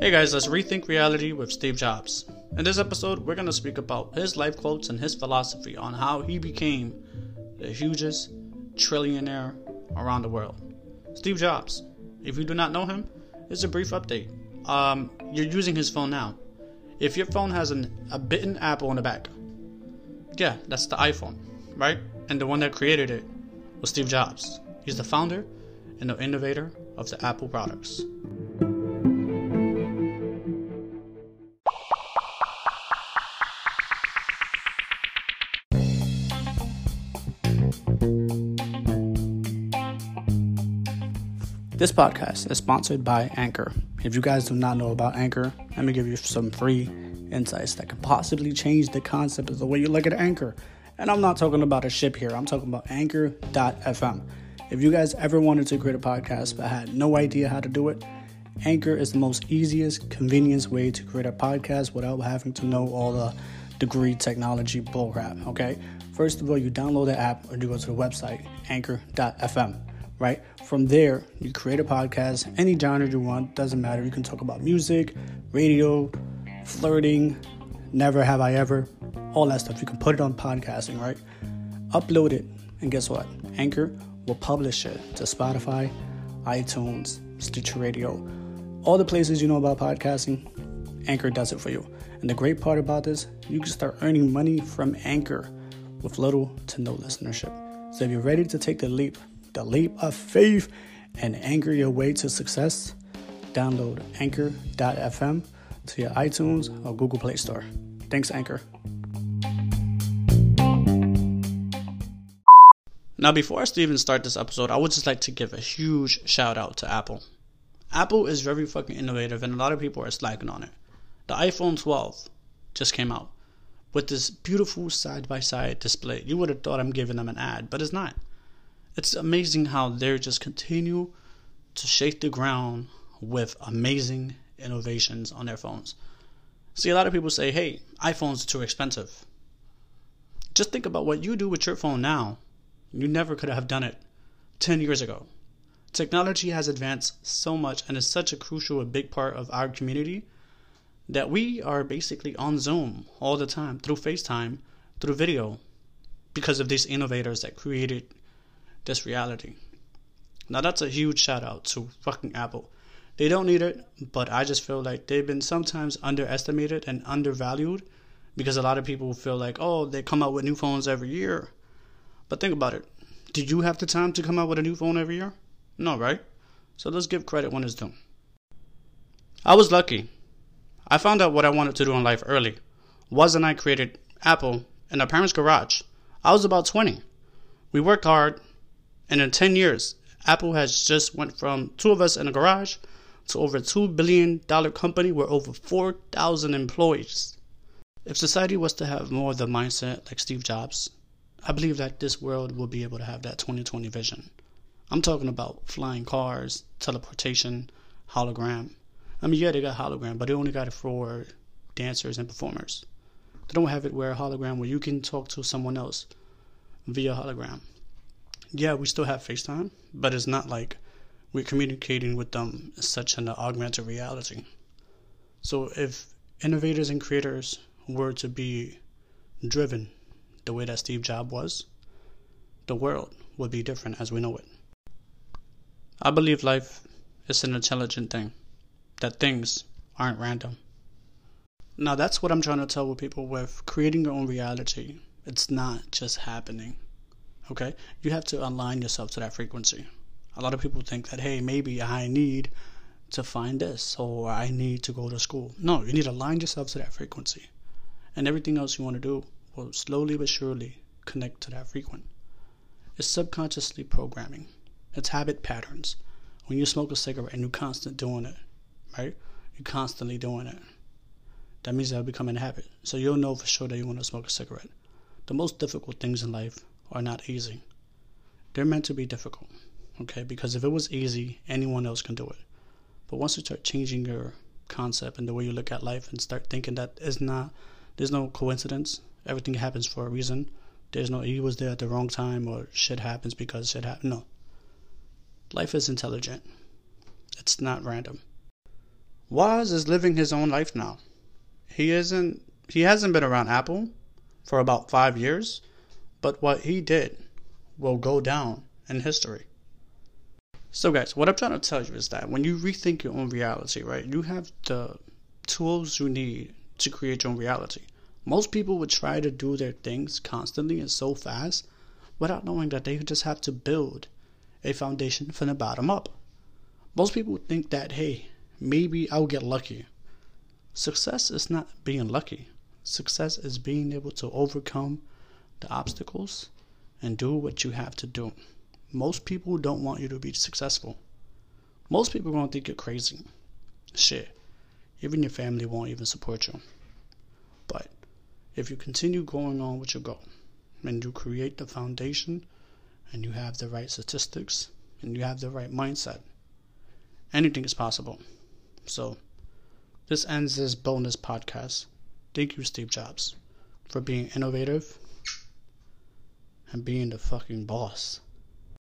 Hey guys, let's rethink reality with Steve Jobs. In this episode, we're going to speak about his life quotes and his philosophy on how he became the hugest trillionaire around the world. Steve Jobs, if you do not know him, it's a brief update. You're using his phone now. If your phone has a bitten apple in the back, yeah, that's the iPhone, right? And the one that created it was Steve Jobs. He's the founder and the innovator of the Apple products. This podcast is sponsored by Anchor. If you guys do not know about Anchor, let me give you some free insights that could possibly change the concept of the way you look at Anchor. And I'm not talking about a ship here. I'm talking about Anchor.fm. If you guys ever wanted to create a podcast but had no idea how to do it, Anchor is the most easiest, convenient way to create a podcast without having to know all the degree technology bullcrap, okay? First of all, you download the app or you go to the website, Anchor.fm. Right? From there, you create a podcast, any genre you want, doesn't matter. You can talk about music, radio, flirting, never have I ever, all that stuff. You can put it on podcasting, right? Upload it, and guess what? Anchor will publish it to Spotify, iTunes, Stitcher Radio, all the places you know about podcasting. Anchor does it for you. And the great part about this, you can start earning money from Anchor with little to no listenership. So if you're ready to take the leap of faith and anchor your way to success, download Anchor.fm to your iTunes or Google Play Store. Thanks, Anchor. Now, before I even start this episode, I would just like to give a huge shout out to Apple. Apple is very fucking innovative and a lot of people are slacking on it. The iPhone 12 just came out with this beautiful side-by-side display. You would have thought I'm giving them an ad, but it's not. It's amazing how they just continue to shake the ground with amazing innovations on their phones. See, a lot of people say, hey, iPhones are too expensive. Just think about what you do with your phone now. You never could have done it 10 years ago. Technology has advanced so much and is such a crucial and big part of our community that we are basically on Zoom all the time, through FaceTime, through video, because of these innovators that created this reality. Now that's a huge shout out to fucking Apple. They don't need it, but I just feel like they've been sometimes underestimated and undervalued because a lot of people feel like, oh, they come out with new phones every year. But think about it. Do you have the time to come out with a new phone every year? No, right? So let's give credit when it's due. I was lucky. I found out what I wanted to do in life early. Waz and I created Apple in our parents' garage. I was about 20. We worked hard. And in 10 years, Apple has just went from two of us in a garage to over a $2 billion company with over 4,000 employees. If society was to have more of the mindset like Steve Jobs, I believe that this world will be able to have that 2020 vision. I'm talking about flying cars, teleportation, hologram. I mean, yeah, they got hologram, but they only got it for dancers and performers. They don't have it where a hologram where you can talk to someone else via hologram. Yeah, we still have FaceTime, but it's not like we're communicating with them in such an augmented reality. So if innovators and creators were to be driven the way that Steve Jobs was, the world would be different as we know it. I believe life is an intelligent thing, that things aren't random. Now that's what I'm trying to tell people with creating your own reality. It's not just happening. Okay, you have to align yourself to that frequency. A lot of people think that, hey, maybe I need to find this or I need to go to school. No, you need to align yourself to that frequency. And everything else you want to do will slowly but surely connect to that frequency. is subconsciously programming. It's habit patterns. When you smoke a cigarette and you're constantly doing it, right? You're constantly doing it. That means that'll become a habit. So you'll know for sure that you want to smoke a cigarette. The most difficult things in life are not easy. They're meant to be difficult, okay? Because if it was easy, anyone else can do it. But once you start changing your concept and the way you look at life and start thinking that there's no coincidence, everything happens for a reason, there's no he was there at the wrong time or shit happens because shit happened. No. Life is intelligent. It's not random. Woz is living his own life now. He hasn't been around Apple for about 5 years, but what he did will go down in history. So guys, what I'm trying to tell you is that when you rethink your own reality, right, you have the tools you need to create your own reality. Most people would try to do their things constantly and so fast without knowing that they just have to build a foundation from the bottom up. Most people think that, hey, maybe I'll get lucky. Success is not being lucky. Success is being able to overcome the obstacles and do what you have to do. Most people don't want you to be successful. Most people won't think you're crazy. Shit. Even your family won't even support you. But if you continue going on with your goal and you create the foundation and you have the right statistics and you have the right mindset, anything is possible. So this ends this bonus podcast. Thank you, Steve Jobs, for being innovative and being the fucking boss.